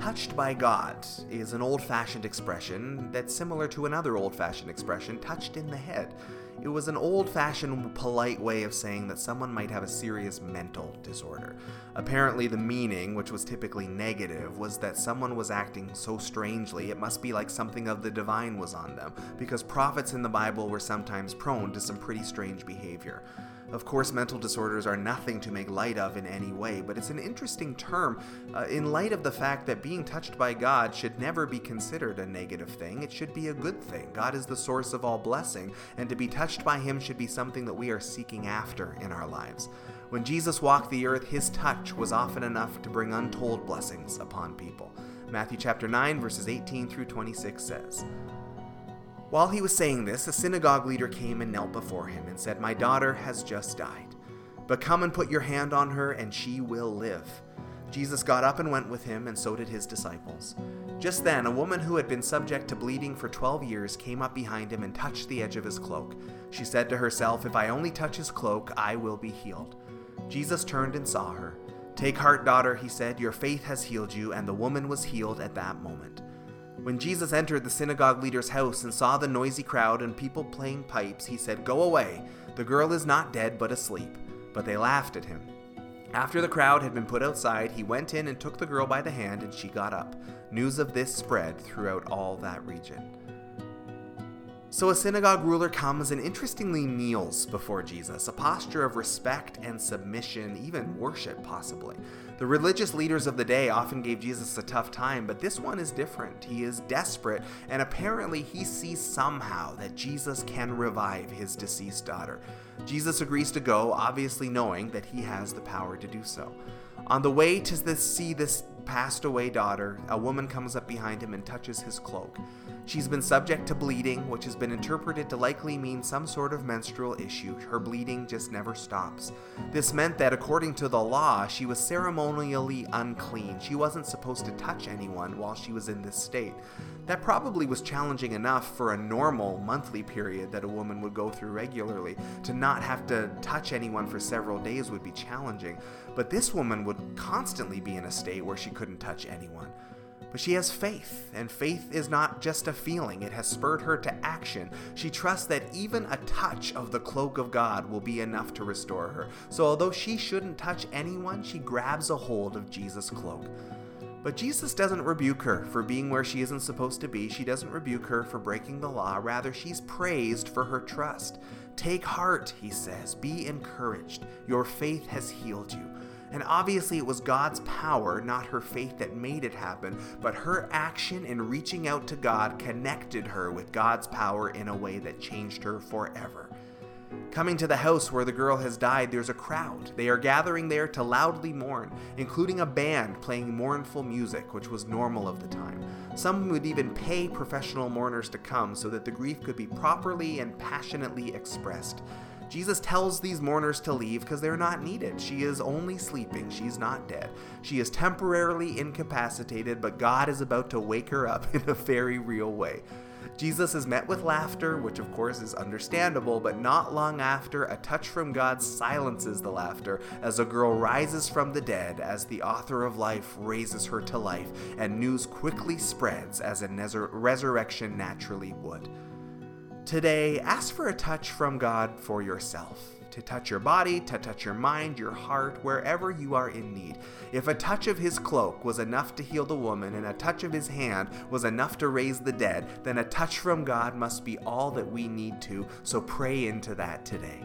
Touched by God is an old-fashioned expression that's similar to another old-fashioned expression, touched in the head. It was an old-fashioned, polite way of saying that someone might have a serious mental disorder. Apparently the meaning, which was typically negative, was that someone was acting so strangely it must be like something of the divine was on them, because prophets in the Bible were sometimes prone to some pretty strange behavior. Of course, mental disorders are nothing to make light of in any way, but it's an interesting term in light of the fact that being touched by God should never be considered a negative thing. It should be a good thing. God is the source of all blessing, and to be touched by Him should be something that we are seeking after in our lives. When Jesus walked the earth, His touch was often enough to bring untold blessings upon people. Matthew chapter 9, verses 18 through 26 says, "While he was saying this, a synagogue leader came and knelt before him and said, 'My daughter has just died, but come and put your hand on her and she will live.' Jesus got up and went with him, and so did his disciples. Just then, a woman who had been subject to bleeding for 12 years came up behind him and touched the edge of his cloak. She said to herself, 'If I only touch his cloak, I will be healed.' Jesus turned and saw her. 'Take heart, daughter,' he said, 'your faith has healed you,' and the woman was healed at that moment." When Jesus entered the synagogue leader's house and saw the noisy crowd and people playing pipes, he said, "Go away. The girl is not dead, but asleep." But they laughed at him. After the crowd had been put outside, he went in and took the girl by the hand, and she got up. News of this spread throughout all that region. So a synagogue ruler comes and interestingly kneels before Jesus, a posture of respect and submission, even worship possibly. The religious leaders of the day often gave Jesus a tough time, but this one is different. He is desperate, and apparently he sees somehow that Jesus can revive his deceased daughter. Jesus agrees to go, obviously knowing that he has the power to do so. On the way to see this passed away daughter, a woman comes up behind him and touches his cloak. She's been subject to bleeding, which has been interpreted to likely mean some sort of menstrual issue. Her bleeding just never stops. This meant that, according to the law, she was ceremonially unclean. She wasn't supposed to touch anyone while she was in this state. That probably was challenging enough for a normal monthly period that a woman would go through regularly. To not have to touch anyone for several days would be challenging, but this woman would constantly be in a state where she couldn't touch anyone. But she has faith, and faith is not just a feeling. It has spurred her to action. She trusts that even a touch of the cloak of God will be enough to restore her. So although she shouldn't touch anyone, she grabs a hold of Jesus' cloak. But Jesus doesn't rebuke her for being where she isn't supposed to be. She doesn't rebuke her for breaking the law. Rather, she's praised for her trust. "Take heart," he says. "Be encouraged. Your faith has healed you." And obviously it was God's power, not her faith, that made it happen, but her action in reaching out to God connected her with God's power in a way that changed her forever. Coming to the house where the girl has died, there's a crowd. They are gathering there to loudly mourn, including a band playing mournful music, which was normal of the time. Some would even pay professional mourners to come so that the grief could be properly and passionately expressed. Jesus tells these mourners to leave because they're not needed. She is only sleeping. She's not dead. She is temporarily incapacitated, but God is about to wake her up in a very real way. Jesus is met with laughter, which of course is understandable, but not long after, a touch from God silences the laughter as a girl rises from the dead, as the author of life raises her to life, and news quickly spreads as a resurrection naturally would. Today, ask for a touch from God for yourself, to touch your body, to touch your mind, your heart, wherever you are in need. If a touch of his cloak was enough to heal the woman and a touch of his hand was enough to raise the dead, then a touch from God must be all that we need to, so pray into that today.